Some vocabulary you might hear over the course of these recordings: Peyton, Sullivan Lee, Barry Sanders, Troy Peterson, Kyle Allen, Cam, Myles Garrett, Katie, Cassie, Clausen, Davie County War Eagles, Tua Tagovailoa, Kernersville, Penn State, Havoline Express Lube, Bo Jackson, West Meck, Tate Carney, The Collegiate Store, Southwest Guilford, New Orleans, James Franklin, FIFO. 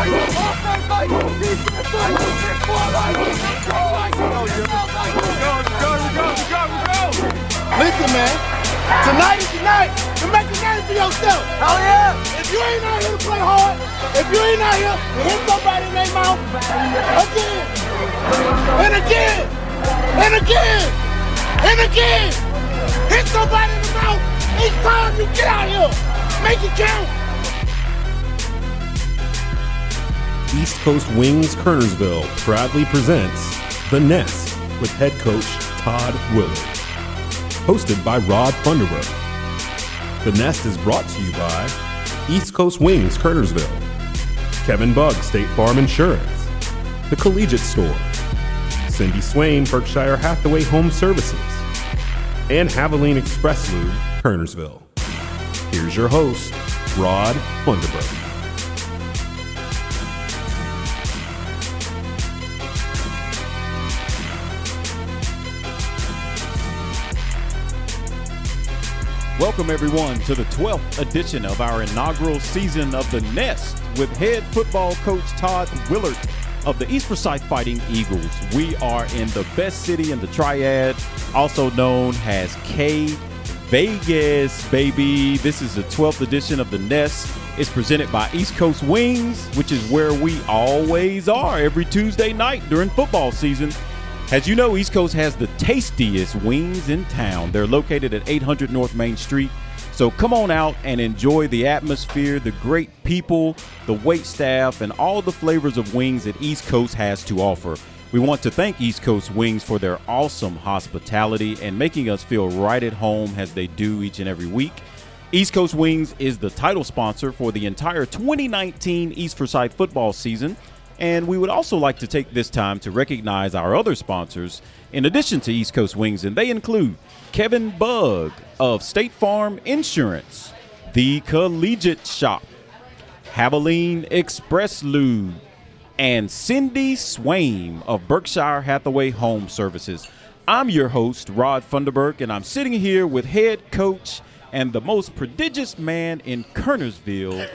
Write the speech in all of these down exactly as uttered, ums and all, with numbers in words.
Listen, man, tonight is the night to make a name for yourself. Hell yeah! If you ain't out here to play hard, if you ain't out here to hit somebody in their mouth, again, and again, and again, and again, hit somebody in the mouth each time you get out here. Make it count. East Coast Wings Kernersville proudly presents The Nest with head coach Todd Willard. Hosted by Rod Funderburg. The Nest is brought to you by East Coast Wings Kernersville, Kevin Bug State Farm Insurance, The Collegiate Store, Cindy Swaim Berkshire Hathaway Home Services, and Havoline Express Lube Kernersville. Here's your host, Rod Funderburg. Welcome, everyone, to the twelfth edition of our inaugural season of The Nest with head football coach Todd Willard of the East Forsyth Fighting Eagles. We are in the best city in the triad, also known as K-Vegas, baby. This is the twelfth edition of The Nest. It's presented by East Coast Wings, which is where we always are every Tuesday night during football season. As you know, East Coast has the tastiest wings in town. They're located at eight hundred North Main Street. So come on out and enjoy the atmosphere, the great people, the wait staff, and all the flavors of wings that East Coast has to offer. We want to thank East Coast Wings for their awesome hospitality and making us feel right at home as they do each and every week. East Coast Wings is the title sponsor for the entire twenty nineteen East Forsyth football season. And we would also like to take this time to recognize our other sponsors in addition to East Coast Wings, and they include Kevin Bug of State Farm Insurance, The Collegiate Shop, Havoline Express Lube, and Cindy Swaim of Berkshire Hathaway Home Services. I'm your host, Rod Funderburg, and I'm sitting here with head coach and the most prodigious man in Kernersville,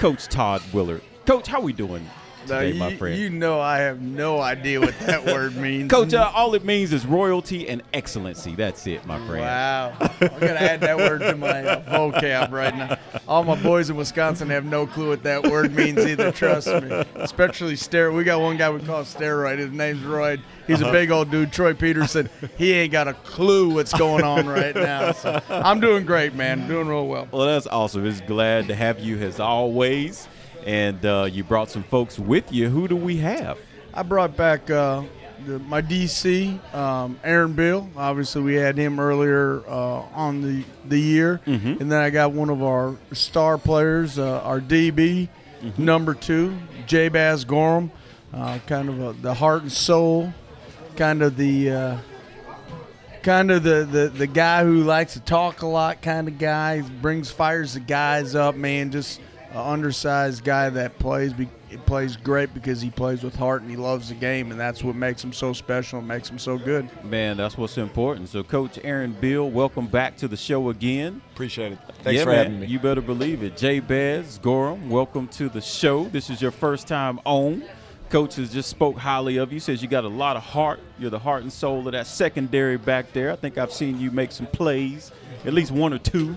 Coach Todd Willard. Coach, how we doing? No, today, my friend. You, you know I have no idea what that word means. Coach, uh, all it means is royalty and excellency. That's it, my friend. Wow. I'm going to add that word to my uh, vocab right now. All my boys in Wisconsin have no clue what that word means either, trust me. Especially steroid. We got one guy we call steroid. His name's Royd. He's uh-huh. a big old dude. Troy Peterson. He ain't got a clue what's going on right now. So I'm doing great, man. I'm doing real well. Well, that's awesome. It's glad to have you as always. And uh, you brought some folks with you. Who do we have? I brought back uh, the, my D C, um, Aaron Bill. Obviously, we had him earlier uh, on the, the year. Mm-hmm. And then I got one of our star players, uh, our D B, mm-hmm. number two, Jabez Gorham, uh, kind of a, the heart and soul, kind of the uh, kind of the, the, the guy who likes to talk a lot kind of guy. He brings, fires the guys up, man, just – an undersized guy that plays be, plays great because he plays with heart and he loves the game, and that's what makes him so special and makes him so good. Man, that's what's important. So, Coach Aaron Bill, welcome back to the show again. Appreciate it. Thanks yeah, for man, having me. You better believe it. Jabez Gorham, welcome to the show. This is your first time on. Coach has just spoke highly of you, says you got a lot of heart. You're the heart and soul of that secondary back there. I think I've seen you make some plays, at least one or two.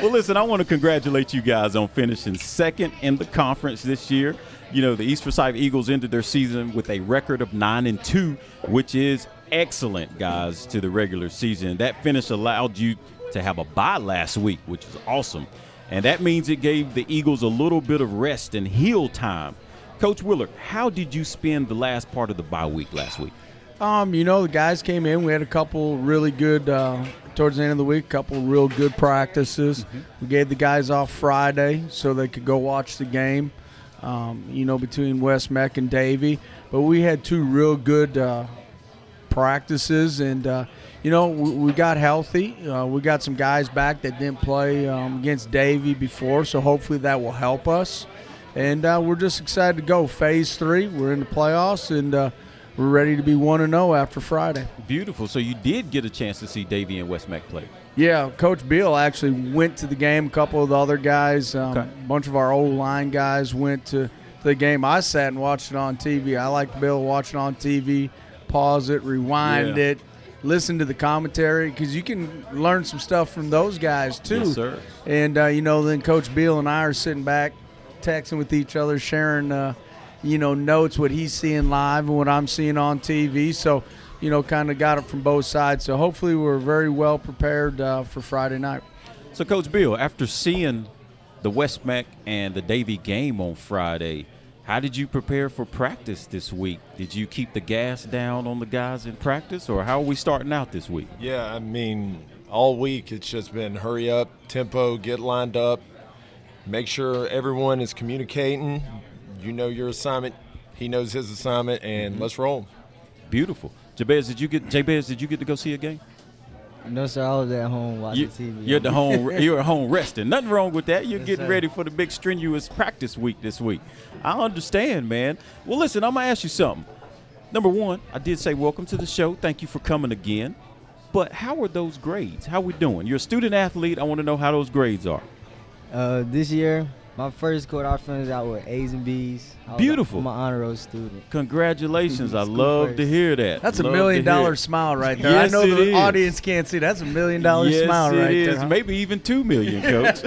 Well, listen, I want to congratulate you guys on finishing second in the conference this year. You know, the East Forsyth Eagles ended their season with a record of nine and two, which is excellent, guys, to the regular season. That finish allowed you to have a bye last week, which is awesome. And that means it gave the Eagles a little bit of rest and heal time. Coach Willard, how did you spend the last part of the bye week last week? Um, you know, the guys came in. We had a couple really good, uh, towards the end of the week, a couple real good practices. Mm-hmm. We gave the guys off Friday so they could go watch the game, um, you know, between West Meck and Davie. But we had two real good uh, practices and uh, – You know, we, we got healthy. Uh, we got some guys back that didn't play um, against Davie before, so hopefully that will help us. And uh, we're just excited to go phase three. We're in the playoffs, and uh, we're ready to be one and oh after Friday. Beautiful. So you did get a chance to see Davie and West Meck play. Yeah, Coach Bill actually went to the game. A couple of the other guys, um, okay. a bunch of our O-line guys went to the game. I sat and watched it on T V. I like to be able to watch it on T V, pause it, rewind yeah. it, listen to the commentary, because you can learn some stuff from those guys too. Yes, sir. And, uh, you know, then Coach Bill and I are sitting back texting with each other, sharing, uh, you know, notes, what he's seeing live and what I'm seeing on T V. So, you know, kind of got it from both sides. So hopefully we're very well prepared uh, for Friday night. So, Coach Bill, after seeing the West Meck and the Davie game on Friday, how did you prepare for practice this week? Did you keep the gas down on the guys in practice, or how are we starting out this week? Yeah, I mean, all week it's just been hurry up, tempo, get lined up, make sure everyone is communicating. You know your assignment, he knows his assignment, and mm-hmm. let's roll. Beautiful. Jabez, did you get Jabez, did you get to go see a game? No, sir. I was at home watching you, T V. You're at the home. You're at home resting. Nothing wrong with that. You're yes, getting sir. ready for the big strenuous practice week this week. I understand, man. Well, listen, I'm gonna ask you something. Number one, I did say welcome to the show. Thank you for coming again. But how are those grades? How we doing? You're a student athlete. I want to know how those grades are. Uh, this year, my first quarter, I finished out with A's and B's. I Beautiful. I'm an honor roll student. Congratulations. I love first. to hear that. That's love a million dollar smile right there. Yes, I know the is. audience can't see. That's a million dollar yes, smile right is. there. Huh? Maybe even two million, Coach.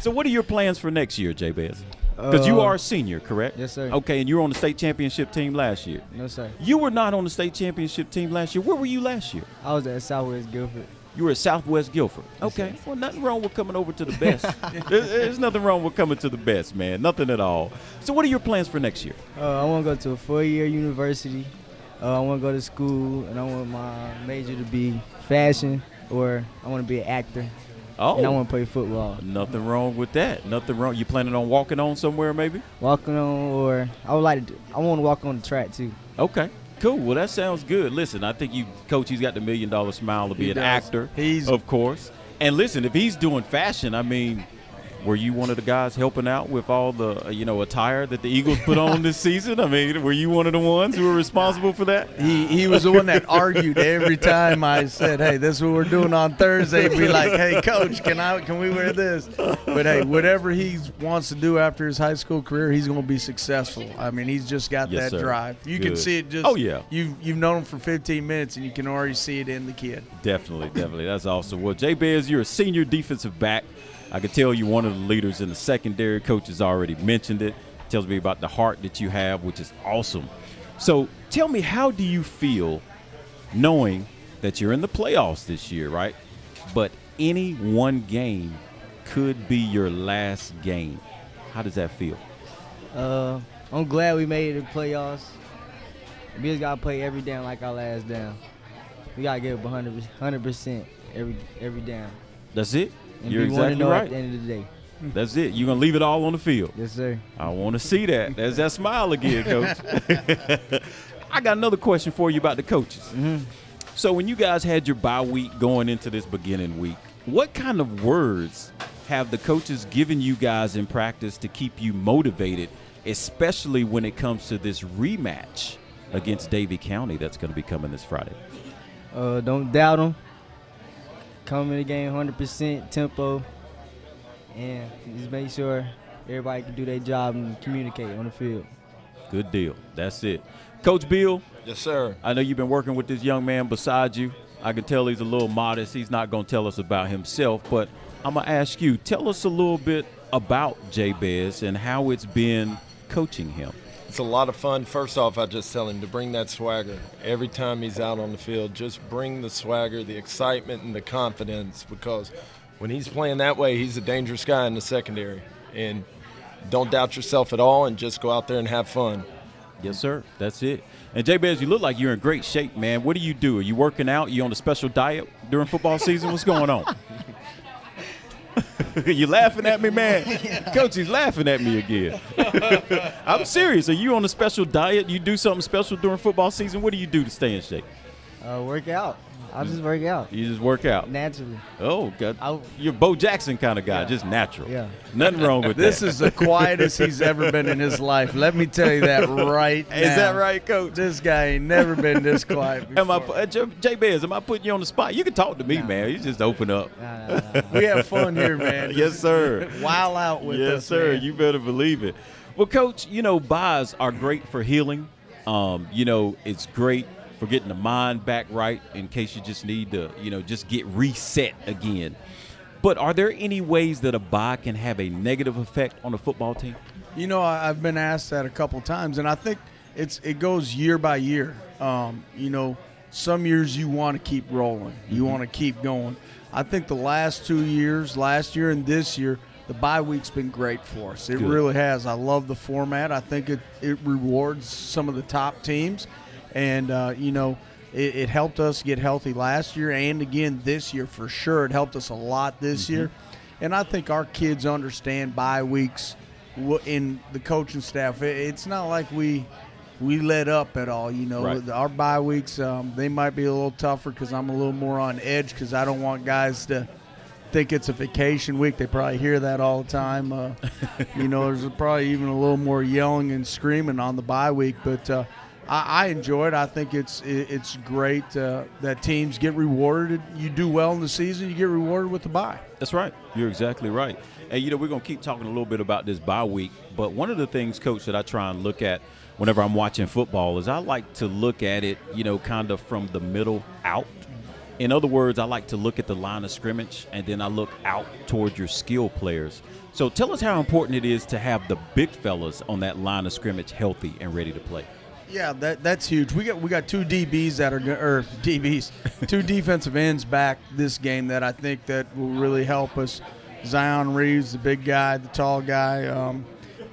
So what are your plans for next year, Jabez? Because uh, you are a senior, correct? Yes, sir. Okay, and you were on the state championship team last year. No, sir. You were not on the state championship team last year. Where were you last year? I was at Southwest Guilford. You were at Southwest Guilford. Okay. Well, nothing wrong with coming over to the best. there's, there's nothing wrong with coming to the best, man. Nothing at all. So what are your plans for next year? Uh, I want to go to a four-year university. Uh, I want to go to school, and I want my major to be fashion, or I want to be an actor. Oh. And I want to play football. Nothing wrong with that. Nothing wrong. You planning on walking on somewhere maybe? Walking on, or I would like to do, I want to walk on the track too. Okay. Cool. Well, that sounds good. Listen, I think you, Coach, he's got the million-dollar smile to be he an does. actor, he's, of course. And listen, if he's doing fashion, I mean, were you one of the guys helping out with all the, you know, attire that the Eagles put on this season? I mean, were you one of the ones who were responsible for that? He he was the one that argued every time I said, hey, this is what we're doing on Thursday. Be like, hey, Coach, can I can we wear this? But, hey, whatever he wants to do after his high school career, he's going to be successful. I mean, he's just got yes, that sir. drive. You Good. can see it just oh, – yeah. you've, you've known him for fifteen minutes, and you can already see it in the kid. Definitely, definitely. That's awesome. Well, Jabez, you're a senior defensive back. I can tell you one of the leaders in the secondary. Coach has already mentioned it. Tells me about the heart that you have, which is awesome. So tell me, how do you feel knowing that you're in the playoffs this year, right? But any one game could be your last game. How does that feel? Uh, I'm glad we made it to the playoffs. We just got to play every down like our last down. We got to give up one hundred percent every, every down. That's it? And You're exactly right. At the end of the day. That's it. You're going to leave it all on the field. Yes, sir. I want to see that. There's that smile again, Coach. I got another question for you about the coaches. Mm-hmm. So when you guys had your bye week going into this beginning week, what kind of words have the coaches given you guys in practice to keep you motivated, especially when it comes to this rematch against Davie County that's going to be coming this Friday? Uh, don't doubt them. Come in the game one hundred percent tempo, and just make sure everybody can do their job and communicate on the field. Good deal. That's it. Coach Bill. Yes, sir. I know you've been working with this young man beside you. I can tell he's a little modest. He's not going to tell us about himself, but I'm going to ask you, tell us a little bit about Jabez and how it's been coaching him. It's a lot of fun. First off, I just tell him to bring that swagger. Every time he's out on the field, just bring the swagger, the excitement, and the confidence, because when he's playing that way, he's a dangerous guy in the secondary. And don't doubt yourself at all, and just go out there and have fun. Yes, sir. That's it. And, Jabez, you look like you're in great shape, man. What do you do? Are you working out? You on a special diet during football season? What's going on? You laughing at me, man? Yeah. Coach, he's laughing at me again. I'm serious. Are you on a special diet? You do something special during football season? What do you do to stay in shape? Uh, work out. I'll just work out. You just work out. Naturally. Oh, God. I'll, You're a Bo Jackson kind of guy, yeah. just natural. Yeah. Nothing wrong with this that. This is the quietest he's ever been in his life. Let me tell you that right now. Is that right, Coach? This guy ain't never been this quiet before. Am I, Jabez, am I putting you on the spot? You can talk to me, nah. man. You just open up. Nah, nah, nah, nah. We have fun here, man. Just yes, sir. Wild out with yes, us, Yes, sir. Man. You better believe it. Well, Coach, you know, buys are great for healing. Um, you know, it's great for getting the mind back right in case you just need to, you know, just get reset again. But are there any ways that a bye can have a negative effect on a football team? You know, I've been asked that a couple times, and I think it's it goes year by year. Um, you know, some years you want to keep rolling. You mm-hmm. want to keep going. I think the last two years, last year and this year, the bye week's been great for us. It Good. really has. I love the format. I think it, it rewards some of the top teams. And, uh, you know, it, it helped us get healthy last year and, again, this year for sure. It helped us a lot this mm-hmm. year. And I think our kids understand bye weeks in the coaching staff. It, it's not like we we let up at all, you know. Right. Our bye weeks, um, they might be a little tougher because I'm a little more on edge because I don't want guys to think it's a vacation week. They probably hear that all the time. Uh, you know, there's probably even a little more yelling and screaming on the bye week. But uh, – I enjoy it. I think it's it's great uh, that teams get rewarded. You do well in the season, you get rewarded with the bye. That's right. You're exactly right. And, you know, we're going to keep talking a little bit about this bye week. But one of the things, Coach, that I try and look at whenever I'm watching football is I like to look at it, you know, kind of from the middle out. In other words, I like to look at the line of scrimmage, and then I look out toward your skill players. So tell us how important it is to have the big fellas on that line of scrimmage healthy and ready to play. Yeah, that that's huge. We got we got two D Bs that are or D Bs, two defensive ends back this game that I think that will really help us. Zion Reeves, the big guy, the tall guy, um,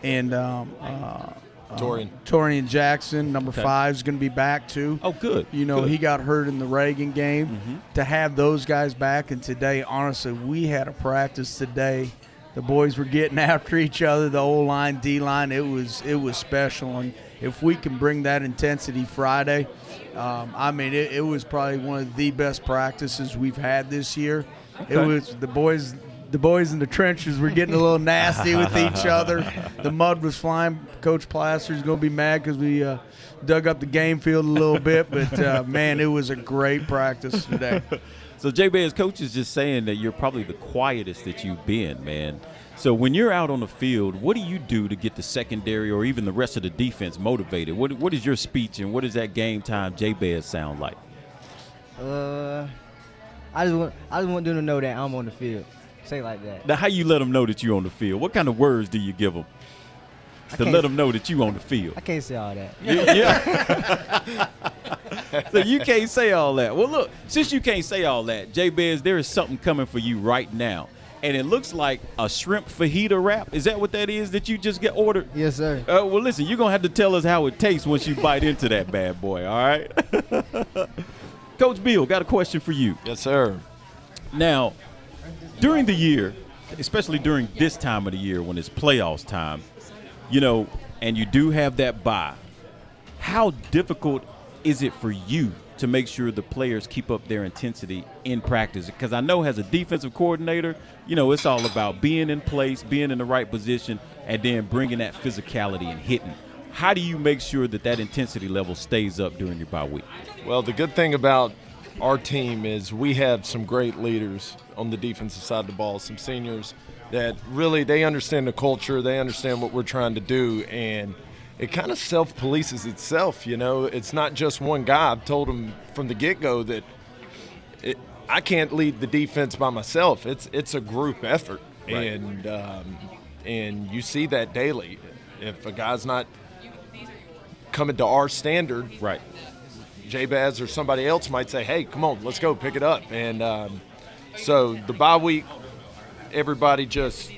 and um, uh, Torian uh, Torian Jackson, number okay. five, is going to be back too. Oh, good. You know, good. He got hurt in the Reagan game. Mm-hmm. To have those guys back, and today, honestly, we had a practice today. The boys were getting after each other, the O line, D line. It was it was special, and if we can bring that intensity Friday, um, I mean, it, it was probably one of the best practices we've had this year. Okay. It was the boys, the boys in the trenches were getting a little nasty with each other. The mud was flying. Coach Plaster's going to be mad because we uh, dug up the game field a little bit, but uh, man, it was a great practice today. So, Jabez, Coach is just saying that you're probably the quietest that you've been, man. So when you're out on the field, what do you do to get the secondary or even the rest of the defense motivated? What What is your speech and what does that game time Jabez sound like? Uh, I just want I just want them to know that I'm on the field. Say like that. Now, how you let them know that you're on the field? What kind of words do you give them to let them know that you're on the field? I can't say all that. Yeah. yeah. So you can't say all that. Well, look, since you can't say all that, Jabez, there is something coming for you right now. And it looks like a shrimp fajita wrap. Is that what that is that you just get ordered? Yes, sir. Uh, well, listen, you're going to have to tell us how it tastes once you bite into that bad boy, all right? Coach Bill, got a question for you. Yes, sir. Now, during the year, especially during this time of the year when it's playoffs time, you know, and you do have that bye, how difficult is it for you to make sure the players keep up their intensity in practice? Because I know as a defensive coordinator, you know, it's all about being in place, being in the right position, and then bringing that physicality and hitting. How do you make sure that that intensity level stays up during your bye week? Well, the good thing about our team is we have some great leaders on the defensive side of the ball, some seniors that really they understand the culture, they understand what we're trying to do, and it kind of self-polices itself, you know. It's not just one guy. I've told him from the get-go that it, I can't lead the defense by myself. It's it's a group effort, right. and um, and you see that daily. If a guy's not coming to our standard, right, Jabez or somebody else might say, hey, come on, let's go pick it up. And um, so the bye week, everybody just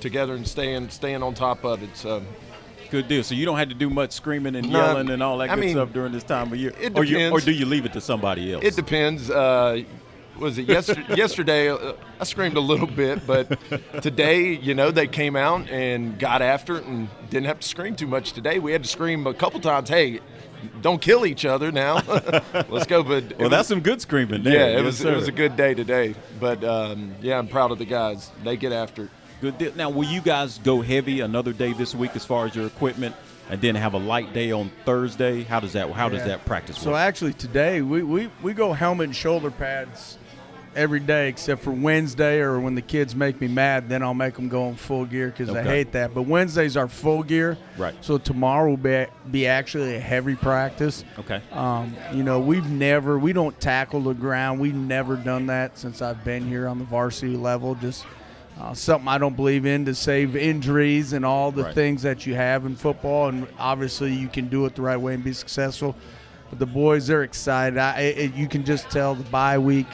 together and staying, staying on top of it. So. Good deal. So you don't have to do much screaming and yelling um, and all that I good mean, stuff during this time of year? It depends. Or, you, or do you leave it to somebody else? It depends. Uh, was it yesterday? yesterday, uh, I screamed a little bit, but today, you know, they came out and got after it and didn't have to scream too much today. We had to scream a couple times, hey, don't kill each other now. Let's go. But well, that's was, some good screaming there. Yeah, it yes, was sir. It was a good day today. But, um, yeah, I'm proud of the guys. They get after it. Good deal. Now, will you guys go heavy another day this week as far as your equipment? And then have a light day on Thursday. How does that how yeah. does that practice work? So actually today we, we, we go helmet and shoulder pads every day except for Wednesday, or when the kids make me mad, then I'll make them go on full gear because okay. I hate that. But Wednesday's our full gear. Right. So tomorrow will be, be actually a heavy practice. Okay. Um, you know, we've never – we don't tackle the ground. We've never done that since I've been here on the varsity level, just – Uh, something I don't believe in to save injuries and all the right. things that you have in football. And obviously you can do it the right way and be successful. But the boys, they're excited. I, it, you can just tell the bye week,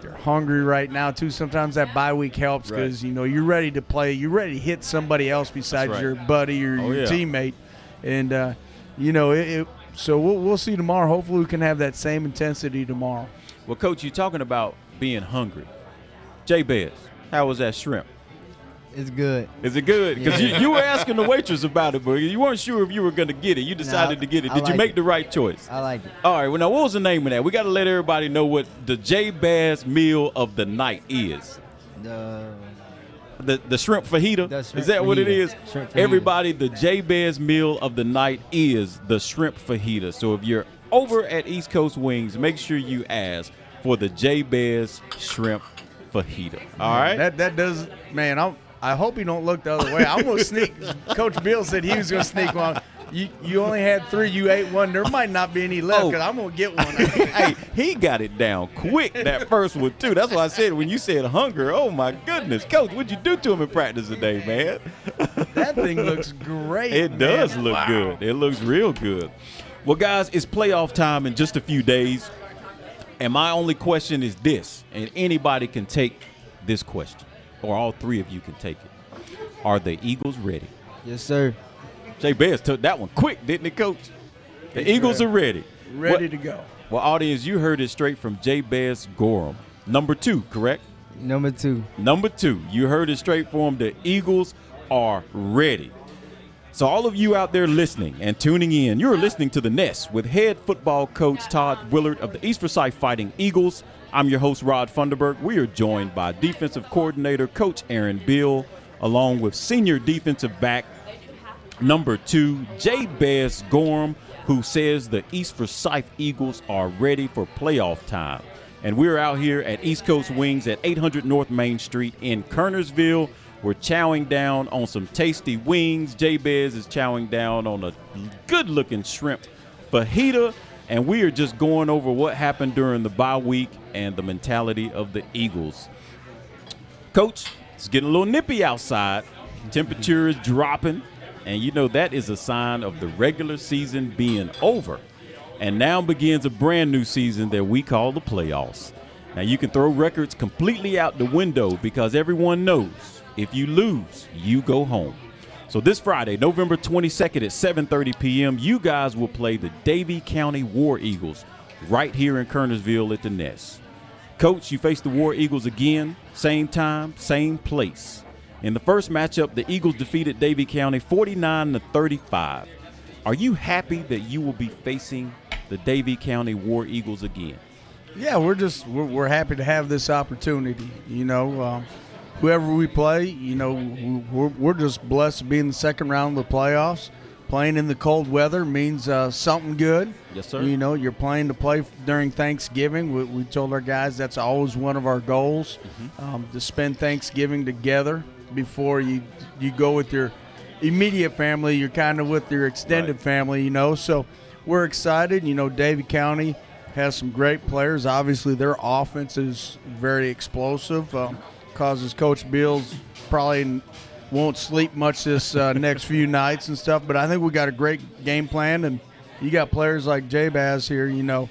they're hungry right now too. Sometimes that bye week helps because, right. you know, you're ready to play. You're ready to hit somebody else besides right. your buddy or oh, your yeah. teammate. And, uh, you know, it, it, so we'll, we'll see tomorrow. Hopefully we can have that same intensity tomorrow. Well, Coach, you're talking about being hungry. Jabez. How was that shrimp? It's good. Is it good? Because yeah. you, you were asking the waitress about it, but you weren't sure if you were going to get it. You decided no, I, to get it. Did like you make it. the right choice? I like it. All right. Well, now, what was the name of that? We got to let everybody know what the Jabez meal of the night is. The the, the shrimp fajita. The shrimp is that fajita. What it is? Everybody, the Jabez meal of the night is the shrimp fajita. So if you're over at East Coast Wings, make sure you ask for the Jabez shrimp fajita. All right. That that does, man. I I hope you don't look the other way. I'm gonna sneak. Coach Bill said he was gonna sneak one. You you only had three. You ate one. There might not be any left because oh. I'm gonna get one. Hey, he got it down quick that first one too. That's why I said when you said hunger. Oh my goodness, Coach, what'd you do to him in practice today, man? That thing looks great. It man. does look wow. good. It looks real good. Well, guys, it's playoff time in just a few days. And my only question is this, and anybody can take this question, or all three of you can take it. Are the Eagles ready? Yes, sir. Jabez took that one quick, didn't he, Coach? The He's Eagles ready. are ready. Ready what, to go. Well, audience, you heard it straight from Jabez Gorham. Number two, correct? Number two. Number two. You heard it straight from him. The Eagles are ready. So all of you out there listening and tuning in, you're listening to The Nest with head football coach Todd Willard of the East Forsyth Fighting Eagles. I'm your host, Rod Funderburg. We are joined by defensive coordinator Coach Aaron Bill, along with senior defensive back number two, Jabez Gorham, who says the East Forsyth Eagles are ready for playoff time. And we're out here at East Coast Wings at eight hundred North Main Street in Kernersville. We're chowing down on some tasty wings. Jabez is chowing down on a good-looking shrimp fajita, and we are just going over what happened during the bye week and the mentality of the Eagles. Coach, it's getting a little nippy outside. Temperature is dropping, and you know that is a sign of the regular season being over. And now begins a brand new season that we call the playoffs. Now you can throw records completely out the window because everyone knows. If you lose, you go home. So this Friday, November twenty-second at seven thirty p.m., you guys will play the Davie County War Eagles right here in Kernersville at the Nest. Coach, you face the War Eagles again, same time, same place. In the first matchup, the Eagles defeated Davie County forty-nine to thirty-five. Are you happy that you will be facing the Davie County War Eagles again? Yeah, we're just we're, we're happy to have this opportunity, you know. Um, Whoever we play, you know, we're, we're just blessed to be in the second round of the playoffs. Playing in the cold weather means uh, something good. Yes, sir. You know, you're playing to play during Thanksgiving. We, we told our guys that's always one of our goals, mm-hmm. um, to spend Thanksgiving together before you you go with your immediate family. You're kind of with your extended right. family, you know. So we're excited. You know, Davie County has some great players. Obviously, their offense is very explosive. Um, causes Coach Bill's probably won't sleep much this uh, next few nights and stuff, but I think we got a great game plan, and you got players like Jabez here, you know.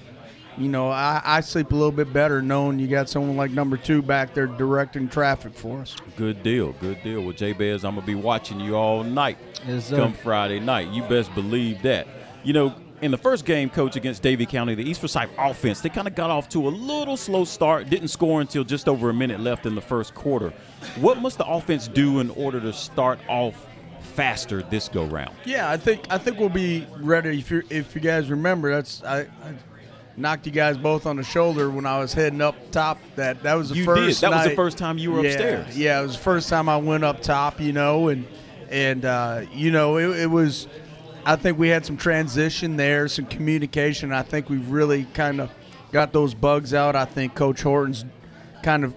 You know, I, I sleep a little bit better knowing you got someone like number two back there directing traffic for us. Good deal, good deal. Well, Jabez, I'm going to be watching you all night yes, come Friday night. You best believe that. You know, in the first game, Coach, against Davie County, the East Forsyth offense, they kind of got off to a little slow start, didn't score until just over a minute left in the first quarter. What must the offense do in order to start off faster this go round? Yeah, I think I think we'll be ready. If you if you guys remember, that's I, I knocked you guys both on the shoulder when I was heading up top. That that was the you first. Did. That night. was the first time you were yeah, upstairs. Yeah, it was the first time I went up top. You know, and and uh, you know it, it was. I think we had some transition there, some communication. I think we really kind of got those bugs out. I think Coach Horton's kind of,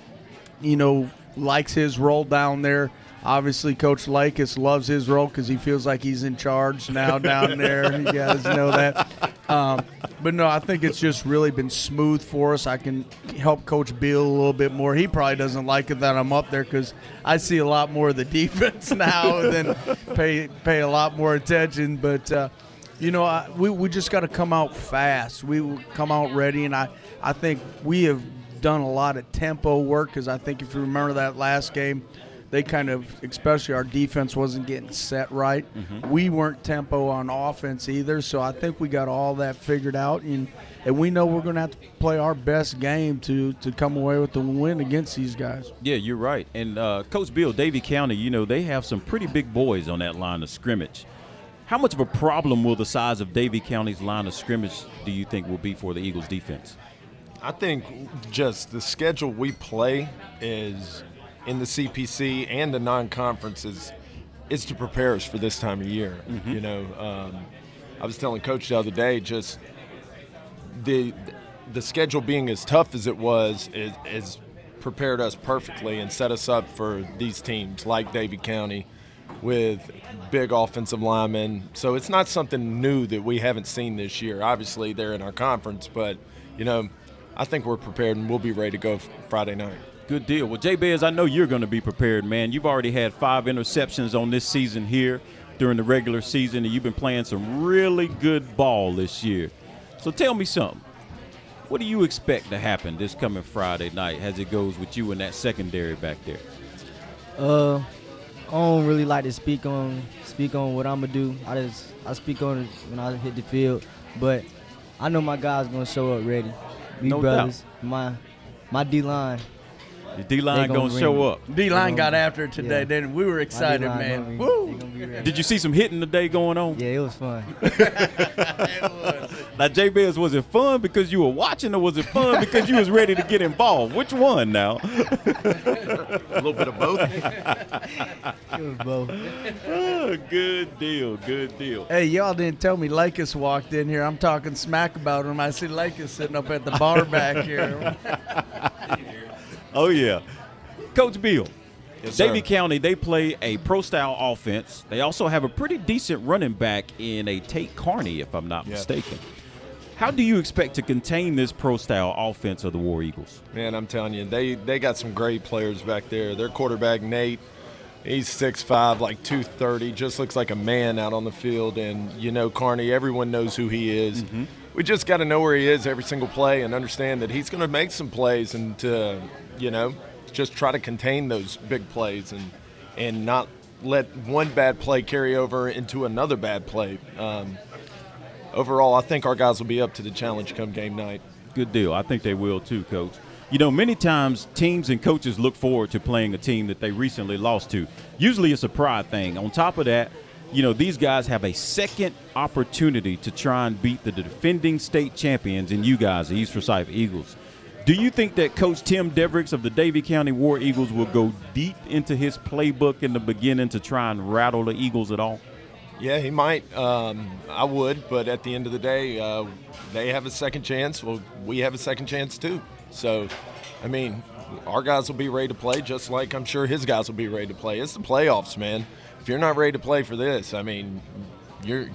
you know, likes his role down there. Obviously, Coach Lakis loves his role because he feels like he's in charge now down there. You guys know that. Um, but, no, I think it's just really been smooth for us. I can help Coach Bill a little bit more. He probably doesn't like it that I'm up there because I see a lot more of the defense now and then pay pay a lot more attention. But, uh, you know, I, we, we just got to come out fast. We will come out ready, and I, I think we have done a lot of tempo work because I think if you remember that last game, they kind of, especially our defense, wasn't getting set right. Mm-hmm. We weren't tempo on offense either, so I think we got all that figured out. And, and we know we're going to have to play our best game to to come away with the win against these guys. Yeah, you're right. And uh, Coach Bill, Davie County, you know, they have some pretty big boys on that line of scrimmage. How much of a problem will the size of Davie County's line of scrimmage do you think will be for the Eagles' defense? I think just the schedule we play is – in the C P C and the non-conferences is to prepare us for this time of year. Mm-hmm. You know, um, I was telling Coach the other day, just the the schedule being as tough as it was is, is prepared us perfectly and set us up for these teams like Davie County with big offensive linemen. So it's not something new that we haven't seen this year. Obviously, they're in our conference, but, you know, I think we're prepared and we'll be ready to go Friday night. Good deal. Well, Jabez, I know you're going to be prepared, man. You've already had five interceptions on this season here during the regular season, and you've been playing some really good ball this year. So tell me something. What do you expect to happen this coming Friday night as it goes with you and that secondary back there? Uh, I don't really like to speak on speak on what I'm going to do. I just I speak on it when I hit the field. But I know my guys going to show up ready. Me no brothers, doubt. My, my D-line. The D-line gonna, gonna show up. D-line got after it today. Yeah. Then we were excited, man. Woo! Did you see some hitting today going on? Yeah, it was fun. It was. Now, Jabez, was it fun because you were watching, or was it fun because you was ready to get involved? Which one now? A little bit of both. It was both. Oh, good deal, good deal. Hey, y'all didn't tell me Lakis walked in here. I'm talking smack about him. I see Lakis sitting up at the bar back here. Oh, yeah. Coach Bill, yes, Davie sir. County, they play a pro-style offense. They also have a pretty decent running back in a Tate Carney, if I'm not yeah. mistaken. How do you expect to contain this pro-style offense of the War Eagles? Man, I'm telling you, they, they got some great players back there. Their quarterback, Nate, he's six five, like two thirty, just looks like a man out on the field. And, you know, Carney, everyone knows who he is. Mm-hmm. We just got to know where he is every single play and understand that he's going to make some plays and to – you know, just try to contain those big plays and and not let one bad play carry over into another bad play. Um, overall, I think our guys will be up to the challenge come game night. Good deal. I think they will too, Coach. You know, many times teams and coaches look forward to playing a team that they recently lost to. Usually it's a pride thing. On top of that, you know, these guys have a second opportunity to try and beat the defending state champions and you guys, the East Forsyth Eagles. Do you think that Coach Tim Devericks of the Davie County War Eagles will go deep into his playbook in the beginning to try and rattle the Eagles at all? Yeah, he might. Um, I would, but at the end of the day, uh, they have a second chance. Well, we have a second chance too. So, I mean, our guys will be ready to play just like I'm sure his guys will be ready to play. It's the playoffs, man. If you're not ready to play for this, I mean, you're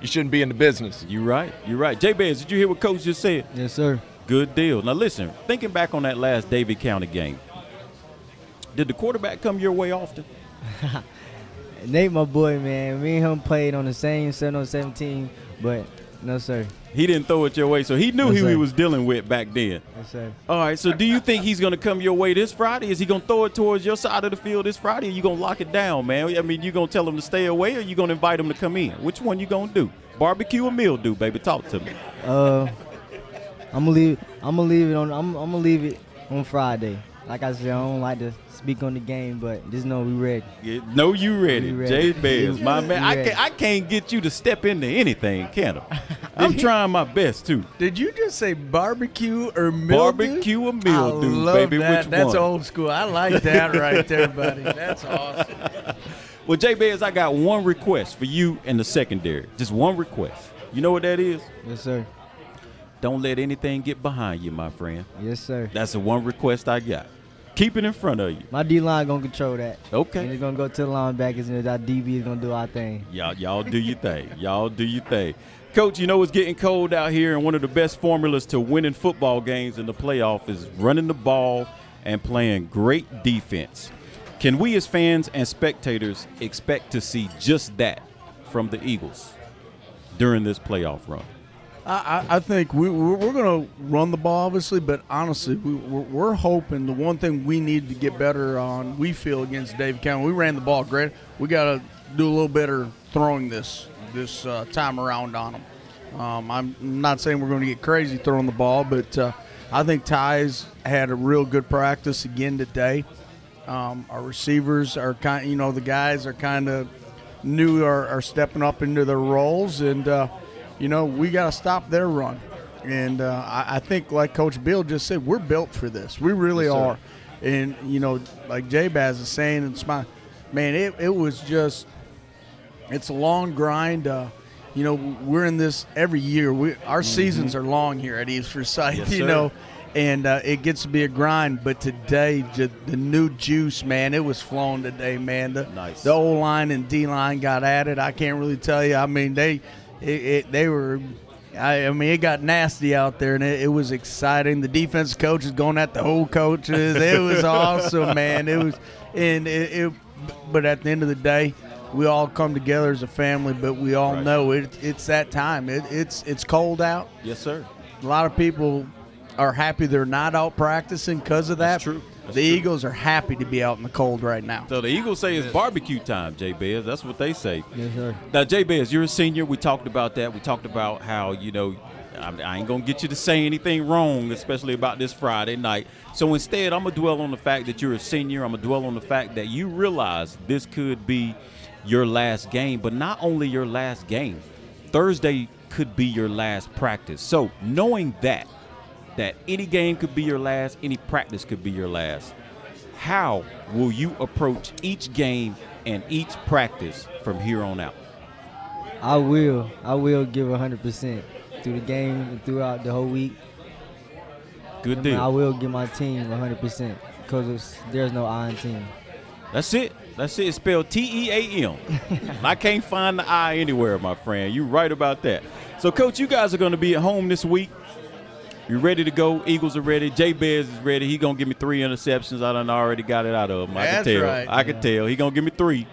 you shouldn't be in the business. You're right. You're right. Jabez, did you hear what Coach just said? Yes, sir. Good deal. Now, listen, thinking back on that last Davie County game, did the quarterback come your way often? Nate, my boy, man, me and him played on the same seven on seventeen, but no, sir. He didn't throw it your way, so he knew yes, who sir. he was dealing with back then. Yes, sir. All right, so do you think he's going to come your way this Friday? Is he going to throw it towards your side of the field this Friday, or you going to lock it down, man? I mean, you going to tell him to stay away, or you going to invite him to come in? Which one you going to do? Barbecue or mildew, baby? Talk to me. Uh, I'm gonna leave. I'm gonna leave it on. I'm, I'm gonna leave it on Friday. Like I said, I don't like to speak on the game, but just know we ready. Yeah, know you ready. ready. Jabez, my man. I can't, I can't get you to step into anything, can I? I'm he, trying my best, too. Did you just say barbecue or mildew? Barbecue or mildew, I love baby. That. Which That's one? old school. I like that right there, buddy. That's awesome. Well, Jabez, I got one request for you in the secondary. Just one request. You know what that is? Yes, sir. Don't let anything get behind you, my friend. Yes, sir. That's the one request I got. Keep it in front of you. My D-line going to control that. Okay. And it's going to go to the linebackers, and our D B is going to do our thing. Y'all, y'all do your thing. Y'all do your thing. Coach, you know it's getting cold out here, and one of the best formulas to winning football games in the playoff is running the ball and playing great defense. Can we as fans and spectators expect to see just that from the Eagles during this playoff run? I, I think we, we're going to run the ball, obviously, but honestly, we, we're hoping the one thing we need to get better on, we feel, against Davie County, we ran the ball great. We got to do a little better throwing this this uh, time around on them. Um, I'm not saying we're going to get crazy throwing the ball, but uh, I think Ty's had a real good practice again today. Um, our receivers are kind, you know, the guys are kind of new, are, are stepping up into their roles, and uh, you know, we got to stop their run. And uh, I, I think, like Coach Bill just said, we're built for this. We really yes, are. And, you know, like Jabez is saying, and Smile, man, it, it was just – it's a long grind. Uh, you know, we're in this every year. We Our mm-hmm. seasons are long here at East Forsyth, yes, you sir. know, and uh, it gets to be a grind. But today, ju- the new juice, man, it was flowing today, man. The, nice. The O-line and D-line got at it. I can't really tell you. I mean, they – It, it, they were, I, I mean, it got nasty out there, and it, it was exciting. The defense coaches going at the whole coaches. It was awesome, man. It was, and it, it. But at the end of the day, we all come together as a family. But we all right. know it. It's that time. It, it's it's cold out. Yes, sir. A lot of people are happy they're not out practicing because of that. That's true. That's the true. Eagles are happy to be out in the cold right now. So the Eagles say it's barbecue time, Jabez. That's what they say. Yes, sir. Now, Jabez, you're a senior. We talked about that. We talked about how, you know, I, I ain't going to get you to say anything wrong, especially about this Friday night. So instead, I'm going to dwell on the fact that you're a senior. I'm going to dwell on the fact that you realize this could be your last game, but not only your last game. Thursday could be your last practice. So knowing that, that any game could be your last, any practice could be your last. How will you approach each game and each practice from here on out? I will. I will give one hundred percent through the game and throughout the whole week. Good I mean, deal. I will give my team one hundred percent because there's no I in team. That's it. That's it. It's spelled T E A M. I can't find the I anywhere, my friend. You're right about that. So, Coach, you guys are going to be at home this week. You ready to go? Eagles are ready. Jabez is ready. He going to give me three interceptions. I done already got it out of him. I That's can tell. Right. I can yeah. tell. He going to give me three.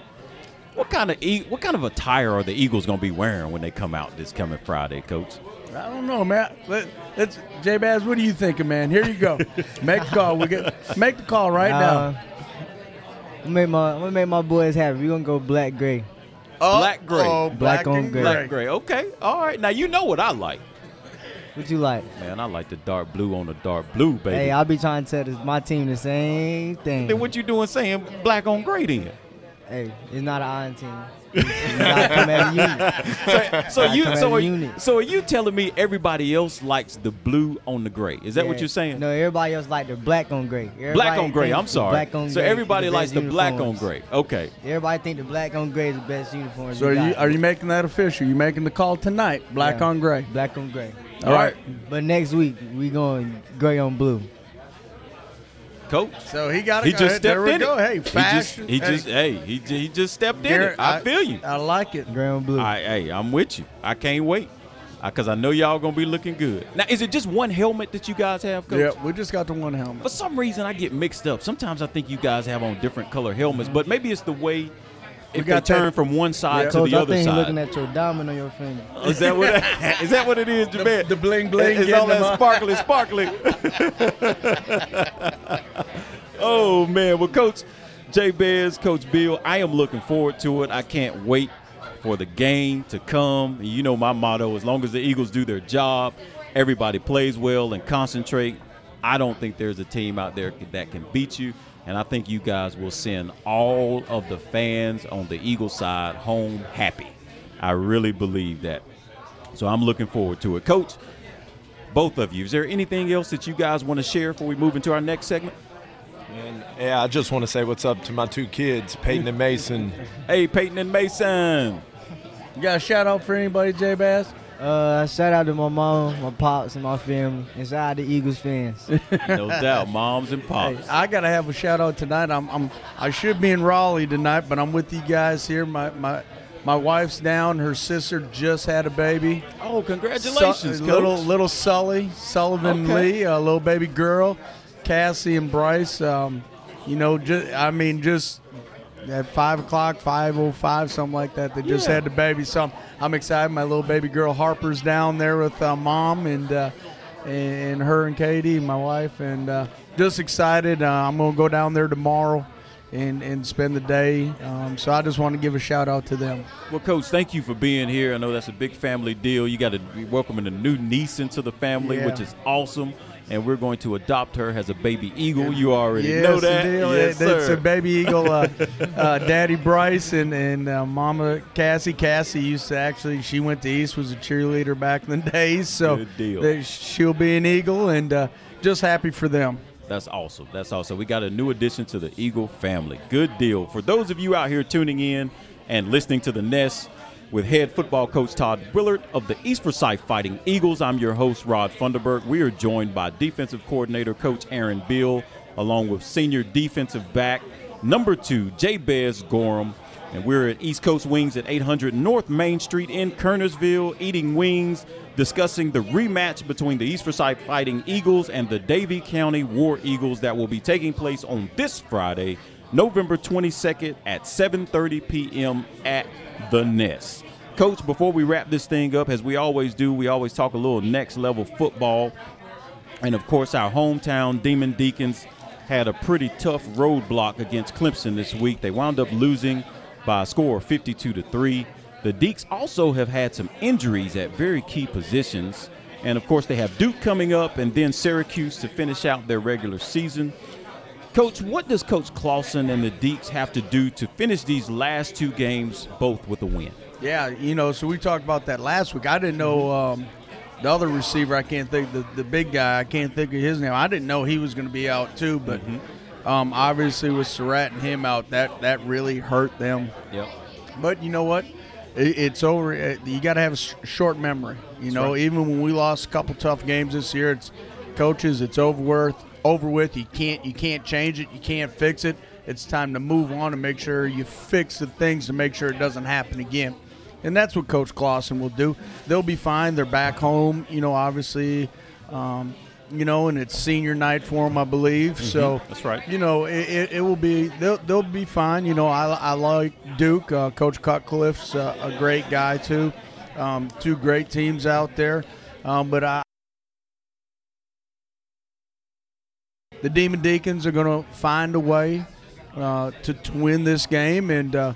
What kind of what kind of attire are the Eagles going to be wearing when they come out this coming Friday, Coach? I don't know, man. Let, let's Jabez, what are you thinking, man? Here you go. Make the call. We get make the call right uh, now. I'm going to make my boys happy. We're going to go black gray. Oh, black gray. Oh, black, black on gray. Black gray. Okay. All right. Now, you know what I like. What you like? Man, I like the dark blue on the dark blue, baby. Hey, I'll be trying to tell this, my team the same thing. Then what you doing saying black on gray then? Hey, it's not an iron team. It's not coming at you. So, so, you, so, are, so are you telling me everybody else likes the blue on the gray? Is that yeah. what you're saying? No, everybody else likes the black on gray. Everybody black on gray, I'm sorry. Black on so gray everybody the likes the uniforms. Black on gray. Okay. Everybody think the black on gray is the best uniform. So are you, are you making that official? You making the call tonight, black yeah. on gray? Black on gray. All right. But next week, we going gray on blue. Coach. So he got it. He just stepped in it. Hey, fashion. He just, hey, he just, hey, he, he just stepped Garrett, in it. I, I feel you. I like it. Gray on blue. I, hey, I'm with you. I can't wait because I, I know y'all going to be looking good. Now, is it just one helmet that you guys have, Coach? Yeah, we just got the one helmet. For some reason, I get mixed up. Sometimes I think you guys have on different color helmets, but maybe it's the way if got they turn that, from one side yeah. to Coach, the I other think side. Looking at your diamond on your finger. Is that what? Is that what it is, Jabez? The, the bling bling. It's all that sparkly, sparkly. Oh man! Well, Coach Jabez, Coach Bill, I am looking forward to it. I can't wait for the game to come. You know my motto: as long as the Eagles do their job, everybody plays well and concentrate. I don't think there's a team out there that can beat you. And I think you guys will send all of the fans on the Eagles side home happy. I really believe that. So I'm looking forward to it. Coach, both of you, is there anything else that you guys want to share before we move into our next segment? And, yeah, I just want to say what's up to my two kids, Peyton and Mason. Hey, Peyton and Mason. You got a shout-out for anybody, Jabez? Uh, shout out to my mom, my pops, and my family. And shout out to Eagles fans. No doubt, moms and pops. Hey, I gotta have a shout out tonight. I'm, I'm, I should be in Raleigh tonight, but I'm with you guys here. My, my, my wife's down. Her sister just had a baby. Oh, congratulations, Su- Coach. Little, little Sully, Sullivan okay. Lee, a little baby girl, Cassie and Bryce. Um, you know, just, I mean, just. At five o'clock, five oh five, something like that. They just yeah. had the baby. So I'm, I'm excited. My little baby girl Harper's down there with uh, Mom and uh, and her and Katie, my wife. And uh, just excited. Uh, I'm going to go down there tomorrow and, and spend the day. Um, so I just want to give a shout-out to them. Well, Coach, thank you for being here. I know that's a big family deal. You got to be welcoming a new niece into the family, yeah. which is awesome. And we're going to adopt her as a baby eagle. You already yes, know that. Yes, sir. It's a baby eagle. Uh, uh, Daddy Bryce and, and uh, Mama Cassie. Cassie used to actually, she went to East, was a cheerleader back in the days. So good deal. They, she'll be an eagle, and uh, just happy for them. That's awesome. That's awesome. We got a new addition to the Eagle family. Good deal. For those of you out here tuning in and listening to The Nest with head football coach Todd Willard of the East Forsyth Fighting Eagles. I'm your host, Rod Funderburg. We are joined by defensive coordinator Coach Aaron Bill, along with senior defensive back number two, Jabez Gorham. And we're at East Coast Wings at eight hundred North Main Street in Kernersville, eating wings, discussing the rematch between the East Forsyth Fighting Eagles and the Davie County War Eagles that will be taking place on this Friday, November twenty-second at seven thirty p.m. at The Nest. Coach, before we wrap this thing up, as we always do, we always talk a little next level football. And, of course, our hometown Demon Deacons had a pretty tough roadblock against Clemson this week. They wound up losing by a score of fifty-two to three. The Deeks also have had some injuries at very key positions. And, of course, they have Duke coming up and then Syracuse to finish out their regular season. Coach, what does Coach Clausen and the Deeks have to do to finish these last two games both with a win? Yeah, you know, so we talked about that last week. I didn't know um, the other receiver, I can't think, the, the big guy, I can't think of his name. I didn't know he was going to be out too, but mm-hmm. um, obviously with Surratt and him out, that, that really hurt them. Yep. But you know what? It, it's over. You got to have a sh- short memory. You That's know, right. Even when we lost a couple tough games this year, it's coaches, it's over with. Over with. You can't you can't change it. You can't fix it. It's time to move on and make sure you fix the things to make sure it doesn't happen again. And that's what Coach Clausen will do. They'll be fine. They're back home, you know, obviously, um, you know, and it's senior night for them, I believe. Mm-hmm. So, that's right. You know, it, it, it will be they'll, – they'll be fine. You know, I, I like Duke. Uh, Coach Cutcliffe's uh, a great guy too. Um, two great teams out there. Um, but I The Demon Deacons are going to find a way uh, to, to win this game, and uh,